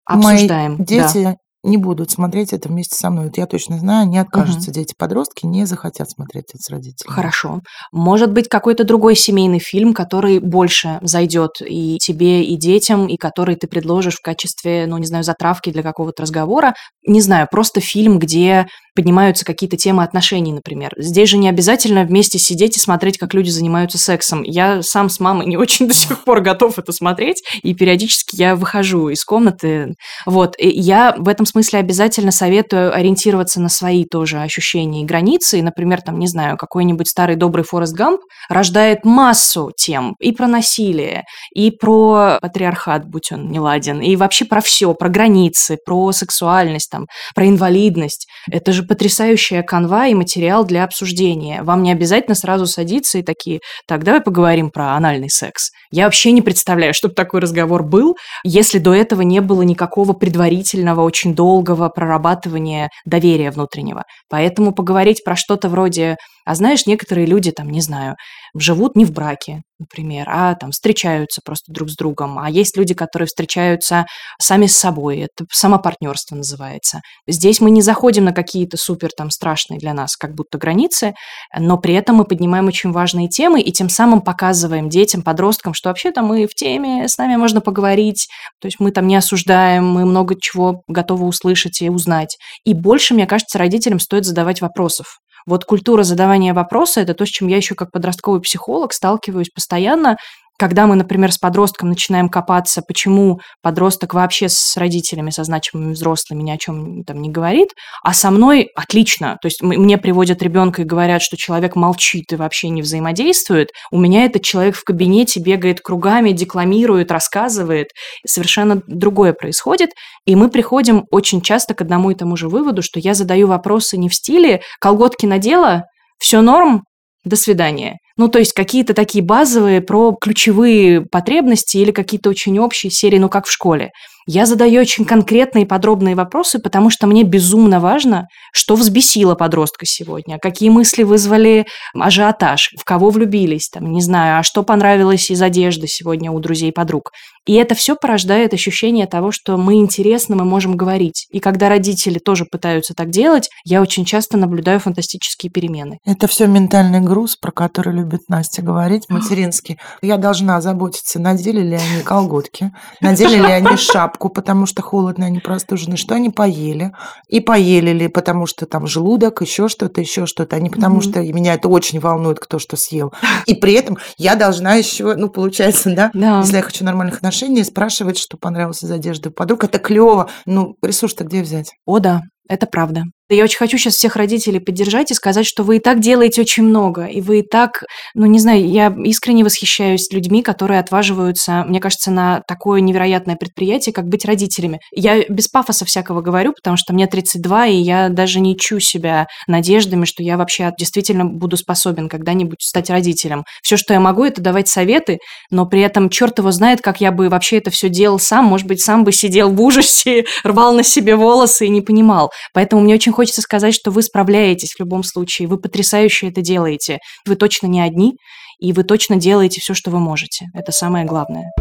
Обсуждаем. Мои дети... Да. Не будут смотреть это вместе со мной. Это я точно знаю, не откажутся. Угу. Дети-подростки не захотят смотреть это с родителями. Хорошо. Может быть, какой-то другой семейный фильм, который больше зайдет и тебе, и детям, и который ты предложишь в качестве, ну, не знаю, затравки для какого-то разговора. Не знаю, просто фильм, где поднимаются какие-то темы отношений, например. Здесь же не обязательно вместе сидеть и смотреть, как люди занимаются сексом. Я сам с мамой не очень до сих пор готов это смотреть, и периодически я выхожу из комнаты. Вот. И я в этом смысле обязательно советую ориентироваться на свои тоже ощущения и границы. И, например, там, не знаю, какой-нибудь старый добрый Форрест Гамп рождает массу тем и про насилие, и про патриархат, будь он неладен, и вообще про все, про границы, про сексуальность, там, про инвалидность. Это же потрясающая канва и материал для обсуждения. Вам не обязательно сразу садиться и такие, так, давай поговорим про анальный секс. Я вообще не представляю, чтобы такой разговор был, если до этого не было никакого предварительного, очень долгого прорабатывания доверия внутреннего. Поэтому поговорить про что-то вроде, а знаешь, некоторые люди, там, не знаю, живут не в браке, например, а там встречаются просто друг с другом, а есть люди, которые встречаются сами с собой, это самопартнерство называется. Здесь мы не заходим на какие-то супер там страшные для нас как будто границы, но при этом мы поднимаем очень важные темы и тем самым показываем детям, подросткам, что вообще-то мы в теме, с нами можно поговорить, то есть мы там не осуждаем, мы много чего готовы услышать и узнать. И больше, мне кажется, родителям стоит задавать вопросов. Вот культура задавания вопроса – это то, с чем я еще как подростковый психолог сталкиваюсь постоянно. Когда мы, например, с подростком начинаем копаться, почему подросток вообще с родителями, со значимыми взрослыми ни о чем там не говорит, а со мной отлично. То есть мне приводят ребенка и говорят, что человек молчит и вообще не взаимодействует. У меня этот человек в кабинете бегает кругами, декламирует, рассказывает. Совершенно другое происходит. И мы приходим очень часто к одному и тому же выводу, что я задаю вопросы не в стиле «колготки надела, все норм, до свидания». Ну, то есть какие-то такие базовые про ключевые потребности или какие-то очень общие серии, ну, как в школе. Я задаю очень конкретные и подробные вопросы, потому что мне безумно важно, что взбесило подростка сегодня, какие мысли вызвали ажиотаж, в кого влюбились, там, не знаю, а что понравилось из одежды сегодня у друзей и подруг. И это все порождает ощущение того, что мы интересны, мы можем говорить. И когда родители тоже пытаются так делать, я очень часто наблюдаю фантастические перемены. Это все ментальный груз, про который любит Настя говорить, материнский. Я должна заботиться, надели ли они колготки, надели ли они шапку, потому что холодно, они простужены, что они поели, и поели ли, потому что там желудок, еще что-то, еще что-то, а не потому mm-hmm. что меня это очень волнует, кто что съел. И при этом я должна еще, ну, получается, да, yeah. если я хочу нормальных отношений, спрашивать, что понравилось из одежды подруг, это клево, ну, ресурс-то где взять? О, да, это правда. Я очень хочу сейчас всех родителей поддержать и сказать, что вы и так делаете очень много, и вы и так, ну, не знаю, я искренне восхищаюсь людьми, которые отваживаются, мне кажется, на такое невероятное предприятие, как быть родителями. Я без пафоса всякого говорю, потому что мне тридцать два, и я даже не чу себя надеждами, что я вообще действительно буду способен когда-нибудь стать родителем. Все, что я могу, это давать советы, но при этом черт его знает, как я бы вообще это все делал сам, может быть, сам бы сидел в ужасе, рвал на себе волосы и не понимал. Поэтому мне очень хочется сказать, что вы справляетесь в любом случае, вы потрясающе это делаете, вы точно не одни, и вы точно делаете все, что вы можете. Это самое главное.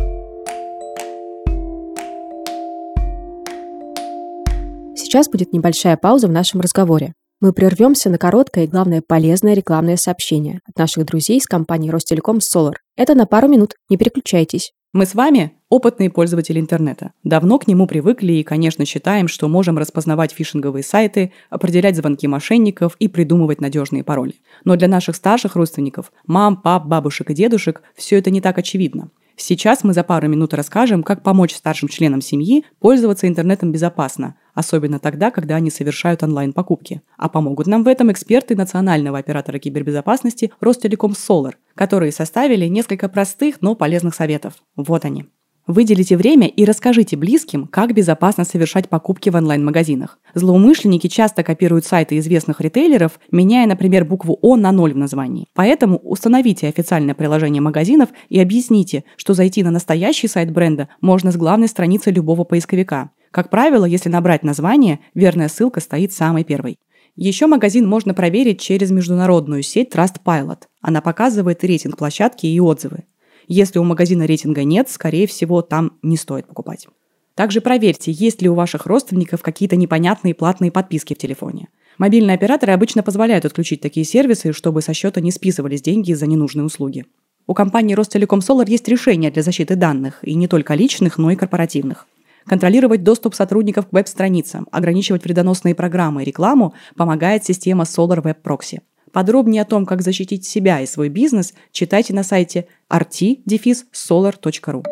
Сейчас будет небольшая пауза в нашем разговоре. Мы прервемся на короткое и, главное, полезное рекламное сообщение от наших друзей из компании Ростелеком-Солар. Это на пару минут, не переключайтесь. Мы с вами опытные пользователи интернета. Давно к нему привыкли и, конечно, считаем, что можем распознавать фишинговые сайты, определять звонки мошенников и придумывать надежные пароли. Но для наших старших родственников, мам, пап, бабушек и дедушек, все это не так очевидно. Сейчас мы за пару минут расскажем, как помочь старшим членам семьи пользоваться интернетом безопасно, особенно тогда, когда они совершают онлайн-покупки. А помогут нам в этом эксперты национального оператора кибербезопасности Ростелеком-Солар, которые составили несколько простых, но полезных советов. Вот они. Выделите время и расскажите близким, как безопасно совершать покупки в онлайн-магазинах. Злоумышленники часто копируют сайты известных ритейлеров, меняя, например, букву «О» на ноль в названии. Поэтому установите официальное приложение магазинов и объясните, что зайти на настоящий сайт бренда можно с главной страницы любого поисковика. Как правило, если набрать название, верная ссылка стоит самой первой. Еще магазин можно проверить через международную сеть Trustpilot. Она показывает рейтинг площадки и отзывы. Если у магазина рейтинга нет, скорее всего, там не стоит покупать. Также проверьте, есть ли у ваших родственников какие-то непонятные платные подписки в телефоне. Мобильные операторы обычно позволяют отключить такие сервисы, чтобы со счета не списывались деньги за ненужные услуги. У компании Ростелеком-Солар есть решения для защиты данных, и не только личных, но и корпоративных. Контролировать доступ сотрудников к веб-страницам, ограничивать вредоносные программы и рекламу помогает система Solar Web Proxy. Подробнее о том, как защитить себя и свой бизнес, читайте на сайте эр ти дефис солар точка ру.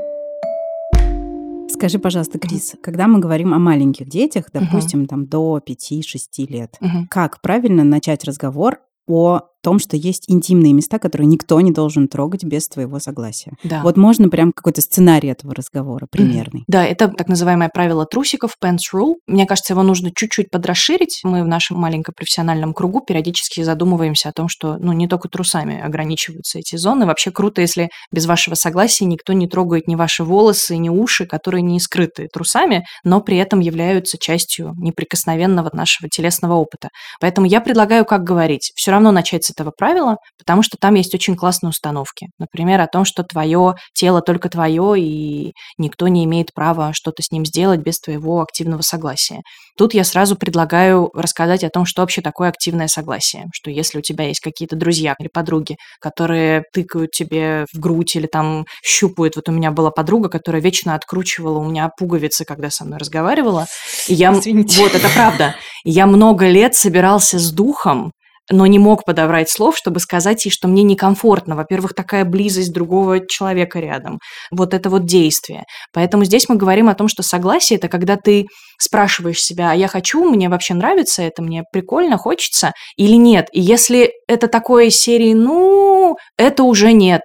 Скажи, пожалуйста, Крис, uh-huh. когда мы говорим о маленьких детях, допустим, uh-huh. там до пяти-шести лет, uh-huh. как правильно начать разговор о том, что есть интимные места, которые никто не должен трогать без твоего согласия. Да. Вот можно прям какой-то сценарий этого разговора примерный. Mm-hmm. Да, это так называемое правило трусиков, pants rule. Мне кажется, его нужно чуть-чуть подрасширить. Мы в нашем маленьком профессиональном кругу периодически задумываемся о том, что ну, не только трусами ограничиваются эти зоны. Вообще круто, если без вашего согласия никто не трогает ни ваши волосы, ни уши, которые не скрыты трусами, но при этом являются частью неприкосновенного нашего телесного опыта. Поэтому я предлагаю, как говорить, все равно начать с этого правила, потому что там есть очень классные установки. Например, о том, что твое тело только твое, и никто не имеет права что-то с ним сделать без твоего активного согласия. Тут я сразу предлагаю рассказать о том, что вообще такое активное согласие. Что если у тебя есть какие-то друзья или подруги, которые тыкают тебе в грудь или там щупают. Вот у меня была подруга, которая вечно откручивала у меня пуговицы, когда со мной разговаривала. И я... Вот, это правда. Я много лет собирался с духом, но не мог подобрать слов, чтобы сказать ей, что мне некомфортно. Во-первых, такая близость другого человека рядом. Вот это вот действие. Поэтому здесь мы говорим о том, что согласие – это когда ты спрашиваешь себя, а я хочу, мне вообще нравится это, мне прикольно, хочется или нет. И если это такое из серии «ну, это уже нет».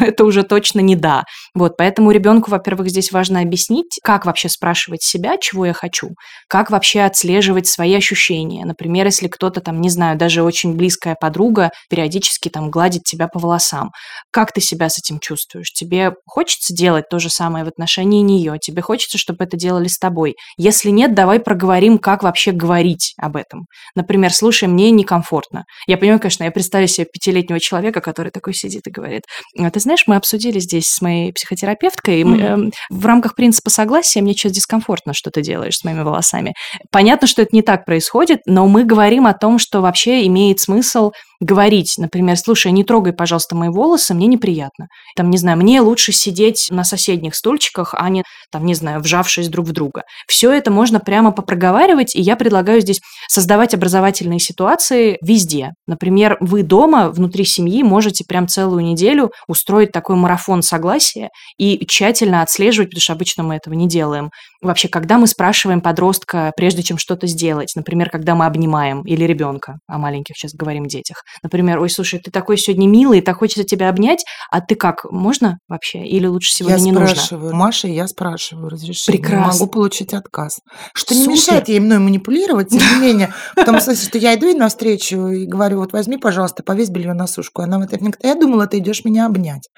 Это уже точно не да. Вот, поэтому ребенку, во-первых, здесь важно объяснить, как вообще спрашивать себя, чего я хочу, как вообще отслеживать свои ощущения. Например, если кто-то там, не знаю, даже очень близкая подруга периодически там гладит тебя по волосам. Как ты себя с этим чувствуешь? Тебе хочется делать то же самое в отношении нее? Тебе хочется, чтобы это делали с тобой? Если нет, давай проговорим, как вообще говорить об этом. Например, слушай, мне некомфортно. Я понимаю, конечно, я представляю себе пятилетнего человека, который такой сидит и говорит... Ты знаешь, мы обсудили здесь с моей психотерапевткой, mm-hmm. э, в рамках принципа согласия мне сейчас дискомфортно, что ты делаешь с моими волосами. Понятно, что это не так происходит, но мы говорим о том, что вообще имеет смысл говорить, например, слушай, не трогай, пожалуйста, мои волосы, мне неприятно. Там, не знаю, мне лучше сидеть на соседних стульчиках, а не, там, не знаю, вжавшись друг в друга. Все это можно прямо попроговаривать, и я предлагаю здесь создавать образовательные ситуации везде. Например, вы дома, внутри семьи, можете прям целую неделю устроить такой марафон согласия и тщательно отслеживать, потому что обычно мы этого не делаем. Вообще, когда мы спрашиваем подростка, прежде чем что-то сделать, например, когда мы обнимаем или ребенка, о маленьких сейчас говорим детях, например, ой, слушай, ты такой сегодня милый, так хочется тебя обнять, а ты как, можно вообще? Или лучше сегодня я не нужно? Я спрашиваю, Маша, я спрашиваю разрешение. Прекрасно. Я могу получить отказ. Что Супер. Не мешает ей мной манипулировать, тем не менее. Потому что я иду ей навстречу и говорю, вот возьми, пожалуйста, повесь белье на сушку. Она вот это не я думала, ты идешь меня обнять.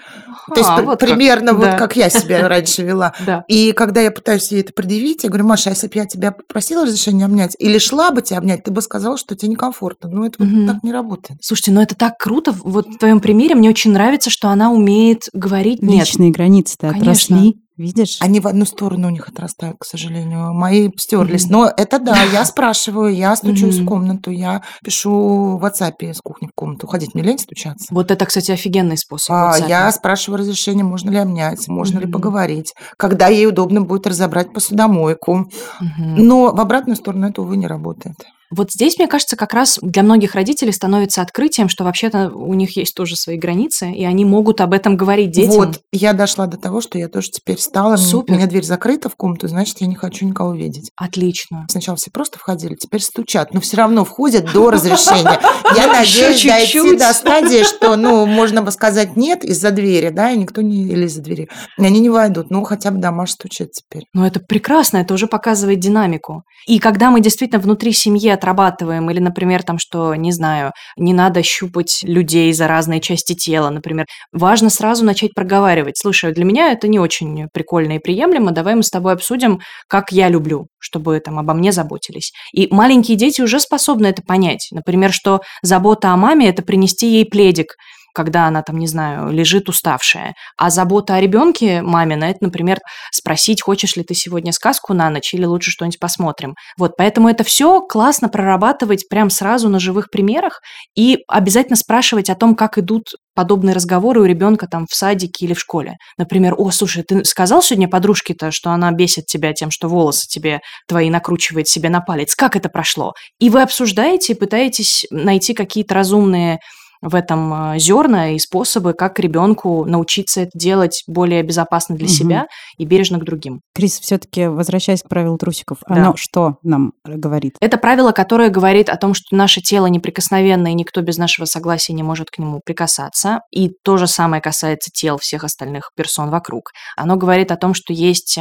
То есть примерно вот как я себя раньше вела. И когда я пытаюсь ей это предъявить, я говорю, Маша, если бы я тебя попросила разрешения обнять или шла бы тебя обнять, ты бы сказала, что тебе некомфортно. Ну, это так не работает. Слушайте, ну это так круто. Вот в твоем примере мне очень нравится, что она умеет говорить нет. Личные границы-то отросли. Видишь? Они в одну сторону у них отрастают, к сожалению. Мои стерлись. Mm-hmm. Но это да, я спрашиваю, я стучусь mm-hmm. в комнату, я пишу в WhatsApp из кухни в комнату. Ходить мне лень стучаться. Вот это, кстати, офигенный способ. А, я спрашиваю разрешение, можно ли обнять, можно mm-hmm. ли поговорить, когда ей удобно будет разобрать посудомойку. Mm-hmm. Но в обратную сторону это, увы, не работает. Вот здесь, мне кажется, как раз для многих родителей становится открытием, что вообще-то у них есть тоже свои границы, и они могут об этом говорить детям. Вот, я дошла до того, что я тоже теперь встала, Супер. У меня дверь закрыта в комнату, значит, я не хочу никого видеть. Отлично. Сначала все просто входили, теперь стучат, но все равно входят до разрешения. Я надеюсь дойти до стадии, что, ну, можно бы сказать нет из-за двери, да, и никто не... Или из-за двери. Они не войдут, ну, хотя бы дома стучат теперь. Ну, это прекрасно, это уже показывает динамику. И когда мы действительно внутри семьи отрабатываем, или, например, там, что, не знаю, не надо щупать людей за разные части тела, например. Важно сразу начать проговаривать. Слушай, для меня это не очень прикольно и приемлемо, давай мы с тобой обсудим, как я люблю, чтобы там обо мне заботились. И маленькие дети уже способны это понять. Например, что забота о маме – это принести ей пледик, когда она там, не знаю, лежит уставшая. А забота о ребенке мамина, это, например, спросить, хочешь ли ты сегодня сказку на ночь или лучше что-нибудь посмотрим. Вот, поэтому это все классно прорабатывать прям сразу на живых примерах и обязательно спрашивать о том, как идут подобные разговоры у ребенка там в садике или в школе. Например, о, слушай, ты сказал сегодня подружке-то, что она бесит тебя тем, что волосы тебе твои накручивает себе на палец. Как это прошло? И вы обсуждаете, пытаетесь найти какие-то разумные в этом зерна и способы, как ребенку научиться это делать более безопасно для угу. себя и бережно к другим. Крис, все-таки возвращаясь к правилу трусиков, да. Оно что нам говорит? Это правило, которое говорит о том, что наше тело неприкосновенное, и никто без нашего согласия не может к нему прикасаться. И то же самое касается тел всех остальных персон вокруг. Оно говорит о том, что есть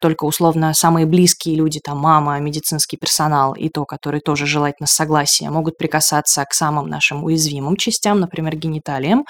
только условно самые близкие люди, там мама, медицинский персонал и то, которые тоже желательно с согласия, могут прикасаться к самым нашим уязвимым частям, например, гениталиям.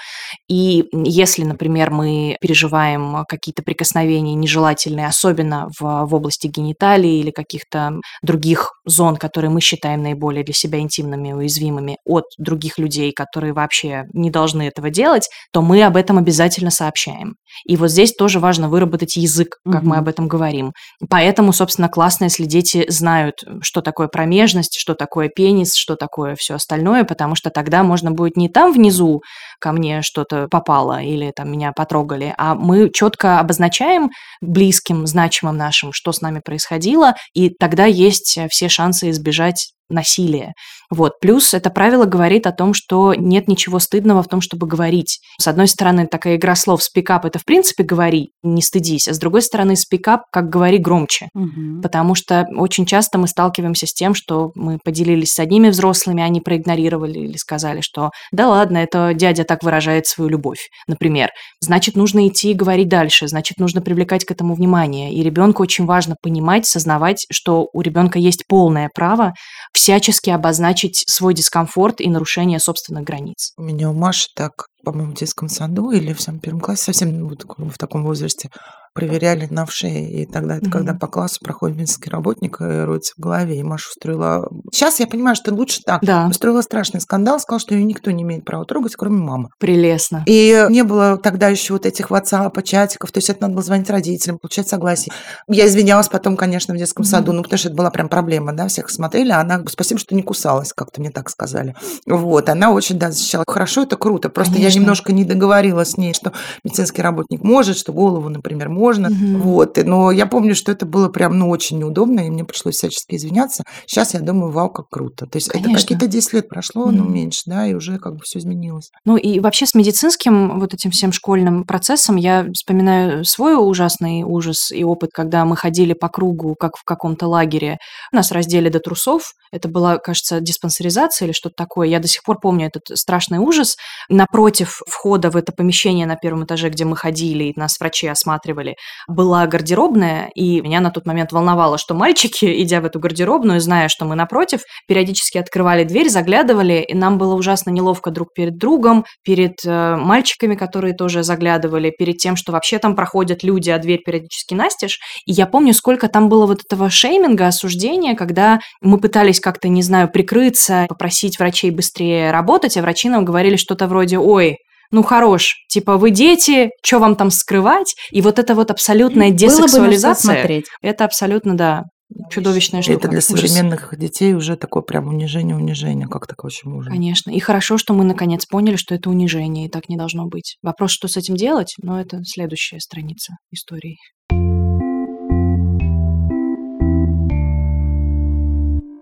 И если, например, мы переживаем какие-то прикосновения нежелательные, особенно в, в области гениталий или каких-то других зон, которые мы считаем наиболее для себя интимными и уязвимыми от других людей, которые вообще не должны этого делать, то мы об этом обязательно сообщаем. И вот здесь тоже важно выработать язык, как угу. мы об этом говорим. Поэтому, собственно, классно, если дети знают, что такое промежность, что такое пенис, что такое все остальное, потому что тогда можно будет не там внизу ко мне что-то попало или там меня потрогали, а мы четко обозначаем близким, значимым нашим, что с нами происходило, и тогда есть все шансы избежать насилие. Вот. Плюс это правило говорит о том, что нет ничего стыдного в том, чтобы говорить. С одной стороны, такая игра слов «спикап» — это в принципе «говори, не стыдись», а с другой стороны «спикап» как «говори громче». Угу. Потому что очень часто мы сталкиваемся с тем, что мы поделились с одними взрослыми, они проигнорировали или сказали, что «да ладно, это дядя так выражает свою любовь», например. Значит, нужно идти и говорить дальше, значит, нужно привлекать к этому внимание. И ребенку очень важно понимать, сознавать, что у ребенка есть полное право всячески обозначить свой дискомфорт и нарушение собственных границ. У меня у Маши так, по-моему, в детском саду или в самом первом классе, совсем ну, в таком возрасте, проверяли на вшее, и тогда это mm-hmm. когда по классу проходит медицинский работник, и роется в голове, и Маша устроила... Сейчас я понимаю, что лучше так. Да. Устроила страшный скандал, сказала, что ее никто не имеет права трогать, кроме мамы. Прелестно. И не было тогда еще вот этих WhatsApp, чатиков, то есть это надо было звонить родителям, получать согласие. Я извинялась потом, конечно, в детском mm-hmm. саду, ну, потому что это была прям проблема, да, всех смотрели, а она, спасибо, что не кусалась, как-то мне так сказали. Вот, она очень, да, защищала. Хорошо, это круто, просто конечно. Я немножко не договорила с ней, что медицинский работник может, что голову, например, может. Можно. Mm-hmm. Вот. Но я помню, что это было прям ну, очень неудобно, и мне пришлось всячески извиняться. Сейчас я думаю, вау, как круто. То есть конечно. Это какие-то десять лет прошло, mm-hmm. ну, меньше, да, и уже как бы все изменилось. Ну, и вообще с медицинским вот этим всем школьным процессом я вспоминаю свой ужасный ужас и опыт, когда мы ходили по кругу, как в каком-то лагере. Нас раздели до трусов. Это была, кажется, диспансеризация или что-то такое. Я до сих пор помню этот страшный ужас. Напротив входа в это помещение на первом этаже, где мы ходили, и нас врачи осматривали, была гардеробная, и меня на тот момент волновало, что мальчики, идя в эту гардеробную, зная, что мы напротив, периодически открывали дверь, заглядывали, и нам было ужасно неловко друг перед другом, перед э, мальчиками, которые тоже заглядывали, перед тем, что вообще там проходят люди, а дверь периодически настежь. И я помню, сколько там было вот этого шейминга, осуждения, когда мы пытались как-то, не знаю, прикрыться, попросить врачей быстрее работать, а врачи нам говорили что-то вроде «Ой, ну, хорош, типа, вы дети, что вам там скрывать? И вот это вот абсолютная десексуализация, это абсолютно, да, чудовищная штука. Это для современных ужас. Детей уже такое прям унижение-унижение, как такое очень можно. Конечно, и хорошо, что мы наконец поняли, что это унижение, и так не должно быть. Вопрос, что с этим делать, но это следующая страница истории.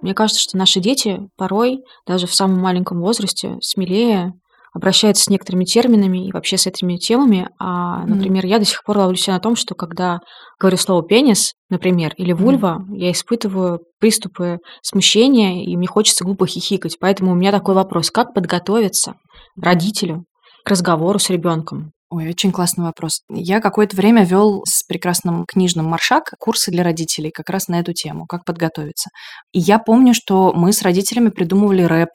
Мне кажется, что наши дети порой, даже в самом маленьком возрасте, смелее обращаются с некоторыми терминами и вообще с этими темами. А, например, mm-hmm. я до сих пор ловлю себя на том, что когда говорю слово «пенис», например, или «вульва», mm-hmm. я испытываю приступы смущения, и мне хочется глупо хихикать. Поэтому у меня такой вопрос: как подготовиться родителю к разговору с ребенком? Ой, очень классный вопрос. Я какое-то время вел с прекрасным книжным Маршак курсы для родителей как раз на эту тему, как подготовиться. И я помню, что мы с родителями придумывали рэп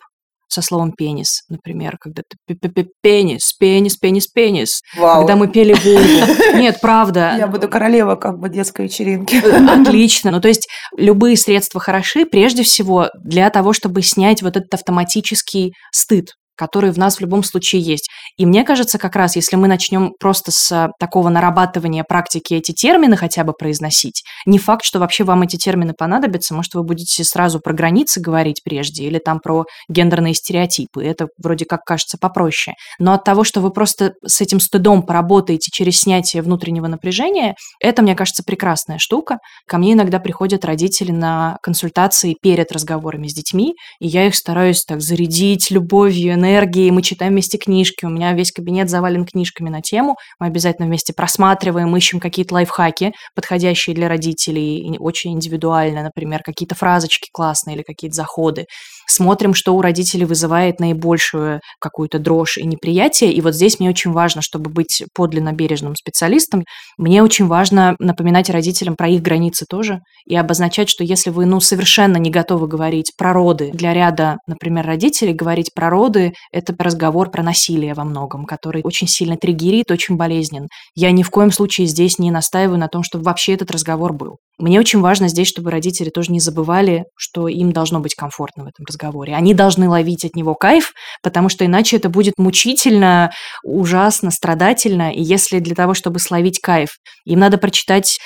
со словом «пенис», например, когда ты «пенис, пенис, пенис, пенис». Вау. Когда мы пели «Вульву». Нет, правда. Я буду королева как бы детской вечеринки. Отлично. Ну, то есть любые средства хороши, прежде всего, для того, чтобы снять вот этот автоматический стыд, которые в нас в любом случае есть. И мне кажется, как раз, если мы начнем просто с такого нарабатывания практики эти термины хотя бы произносить, не факт, что вообще вам эти термины понадобятся, может, вы будете сразу про границы говорить прежде или там про гендерные стереотипы. Это вроде как кажется попроще. Но от того, что вы просто с этим стыдом поработаете через снятие внутреннего напряжения, это, мне кажется, прекрасная штука. Ко мне иногда приходят родители на консультации перед разговорами с детьми, и я их стараюсь так зарядить любовью, энергией, энергии, мы читаем вместе книжки, у меня весь кабинет завален книжками на тему, мы обязательно вместе просматриваем, ищем какие-то лайфхаки, подходящие для родителей, очень индивидуально, например, какие-то фразочки классные или какие-то заходы. Смотрим, что у родителей вызывает наибольшую какую-то дрожь и неприятие, и вот здесь мне очень важно, чтобы быть подлинно бережным специалистом, мне очень важно напоминать родителям про их границы тоже и обозначать, что если вы, ну, совершенно не готовы говорить про роды, для ряда, например, родителей говорить про роды — это разговор про насилие во многом, который очень сильно триггерит, очень болезнен. Я ни в коем случае здесь не настаиваю на том, чтобы вообще этот разговор был. Мне очень важно здесь, чтобы родители тоже не забывали, что им должно быть комфортно в этом разговоре. Они должны ловить от него кайф, потому что иначе это будет мучительно, ужасно, страдательно. И если для того, чтобы словить кайф, им надо прочитать,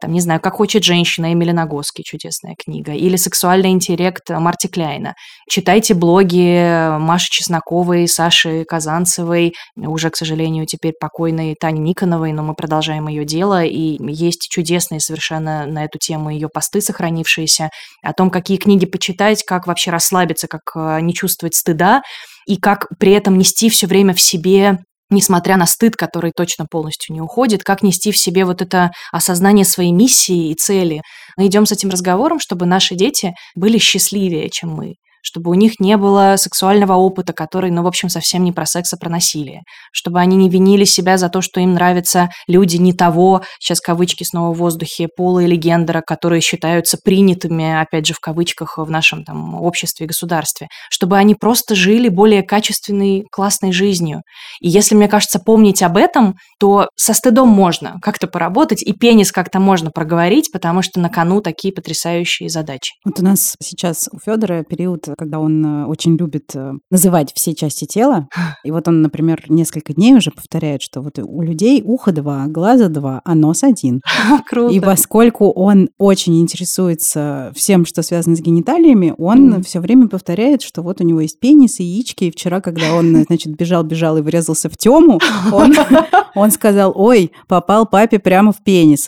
там, не знаю, «Как хочет женщина» Эмили Нагоски, чудесная книга, или «Сексуальный интеллект» Марти Кляйна. Читайте блоги Маши Чесноковой, Саши Казанцевой, уже, к сожалению, теперь покойной Тани Никоновой, но мы продолжаем ее дело, и есть чудесные совершенно на эту тему ее посты сохранившиеся, о том, какие книги почитать, как вообще расслабиться, как не чувствовать стыда, и как при этом нести все время в себе, несмотря на стыд, который точно полностью не уходит, как нести в себе вот это осознание своей миссии и цели. Мы идем с этим разговором, чтобы наши дети были счастливее, чем мы, чтобы у них не было сексуального опыта, который, ну, в общем, совсем не про секс, а про насилие, чтобы они не винили себя за то, что им нравятся люди не того, сейчас кавычки снова в воздухе, пола или гендера, которые считаются принятыми, опять же, в кавычках, в нашем там обществе и государстве, чтобы они просто жили более качественной, классной жизнью. И если, мне кажется, помнить об этом, то со стыдом можно как-то поработать, и пенис как-то можно проговорить, потому что на кону такие потрясающие задачи. Вот у нас сейчас у Федора период, когда он очень любит называть все части тела. И вот он, например, несколько дней уже повторяет, что вот у людей ухо два, глаза два, а нос один. Круто. И поскольку он очень интересуется всем, что связано с гениталиями, он mm. все время повторяет, что вот у него есть пенис и яички. И вчера, когда он, значит, бежал-бежал и врезался в Тему, он, он сказал: ой, попал папе прямо в пенис.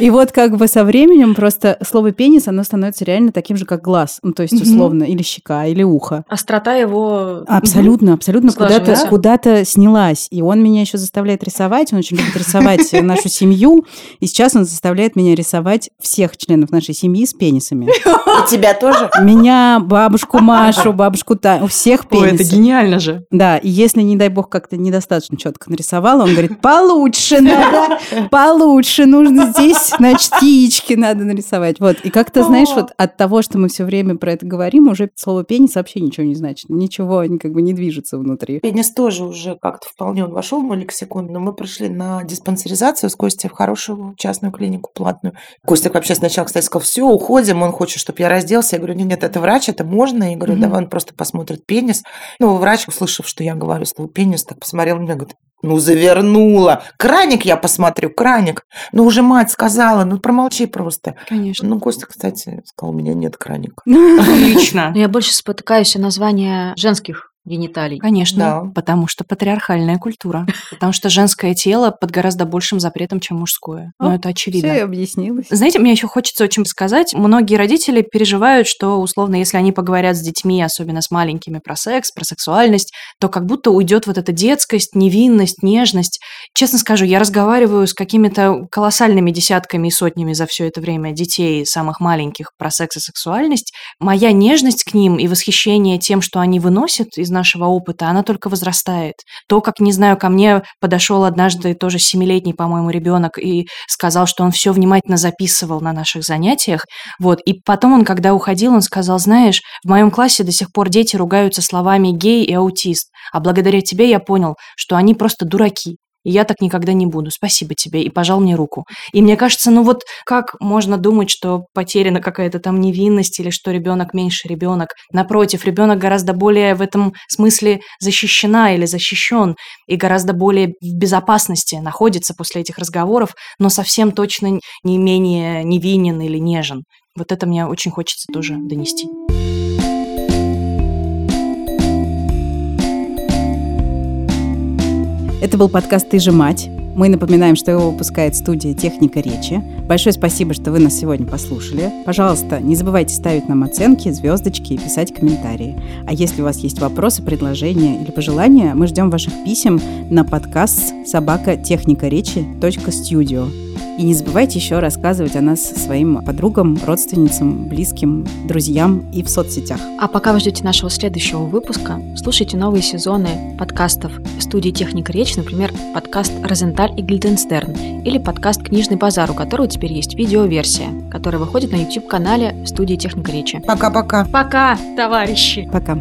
И вот как бы со временем просто слово «пенис», оно становится реально таким же, как глаз. Ну, то есть, условно, или щека, или ухо. Острота его... Абсолютно, абсолютно куда-то, куда-то снялась. И он меня еще заставляет рисовать. Он очень любит рисовать нашу семью. И сейчас он заставляет меня рисовать всех членов нашей семьи с пенисами. И тебя тоже? Меня, бабушку Машу, бабушку Таню. У всех пенисы. Ой, это гениально же. Да, и если, не дай бог, как-то недостаточно четко нарисовала, он говорит: получше надо, получше нужно здесь, значит, яички надо нарисовать. Вот. И как-то, знаешь, вот от того, что мы все время про это говорим, уже слово «пенис» вообще ничего не значит. Ничего как бы не движется внутри. Пенис тоже уже как-то вполне он вошел в мой лексикон, но мы пришли на диспансеризацию с Костей в хорошую частную клинику, платную. Костя вообще сначала, кстати, сказал: все, уходим, он хочет, чтобы я разделся. Я говорю: нет, нет, это врач, это можно. Я говорю: давай, он просто посмотрит пенис. Ну, врач, услышав, что я говорю слово «пенис», так посмотрел на меня, говорит: ну, завернула. Краник я посмотрю, краник. Ну, уже мать сказала, ну, промолчи просто. Конечно. Ну, Костя, кстати, сказал: у меня нет краника. Отлично. Я больше спотыкаюсь о названии женских гениталий. Конечно, да. Потому что патриархальная культура. Потому что женское тело под гораздо большим запретом, чем мужское. Но О, это очевидно. Все и объяснилось. Знаете, мне еще хочется очень сказать, многие родители переживают, что, условно, если они поговорят с детьми, особенно с маленькими, про секс, про сексуальность, то как будто уйдет вот эта детскость, невинность, нежность. Честно скажу, я разговариваю с какими-то колоссальными десятками и сотнями за все это время детей, самых маленьких, про секс и сексуальность. Моя нежность к ним и восхищение тем, что они выносят из нашего опыта, она только возрастает. То, как, не знаю, ко мне подошел однажды тоже семилетний, по-моему, ребенок и сказал, что он все внимательно записывал на наших занятиях. Вот. И потом он, когда уходил, он сказал: знаешь, в моем классе до сих пор дети ругаются словами «гей» и «аутист», а благодаря тебе я понял, что они просто дураки. И я так никогда не буду. Спасибо тебе. И пожал мне руку. И мне кажется, ну вот как можно думать, что потеряна какая-то там невинность или что ребенок меньше ребенок? Напротив, ребенок гораздо более в этом смысле защищена или защищен и гораздо более в безопасности находится после этих разговоров, но совсем точно не менее невинен или нежен. Вот это мне очень хочется тоже донести. Это был подкаст «Ты же мать». Мы напоминаем, что его выпускает студия «Техника речи». Большое спасибо, что вы нас сегодня послушали. Пожалуйста, не забывайте ставить нам оценки, звездочки и писать комментарии. А если у вас есть вопросы, предложения или пожелания, мы ждем ваших писем на подкаст собака техника речи точка студио. И не забывайте еще рассказывать о нас своим подругам, родственницам, близким, друзьям и в соцсетях. А пока вы ждете нашего следующего выпуска, слушайте новые сезоны подкастов студии «Техника речи», например, подкаст «Розенталь и Гильденстерн» или подкаст «Книжный базар», у которого теперь есть видеоверсия, которая выходит на YouTube-канале студии «Техника речи». Пока-пока. Пока, товарищи. Пока.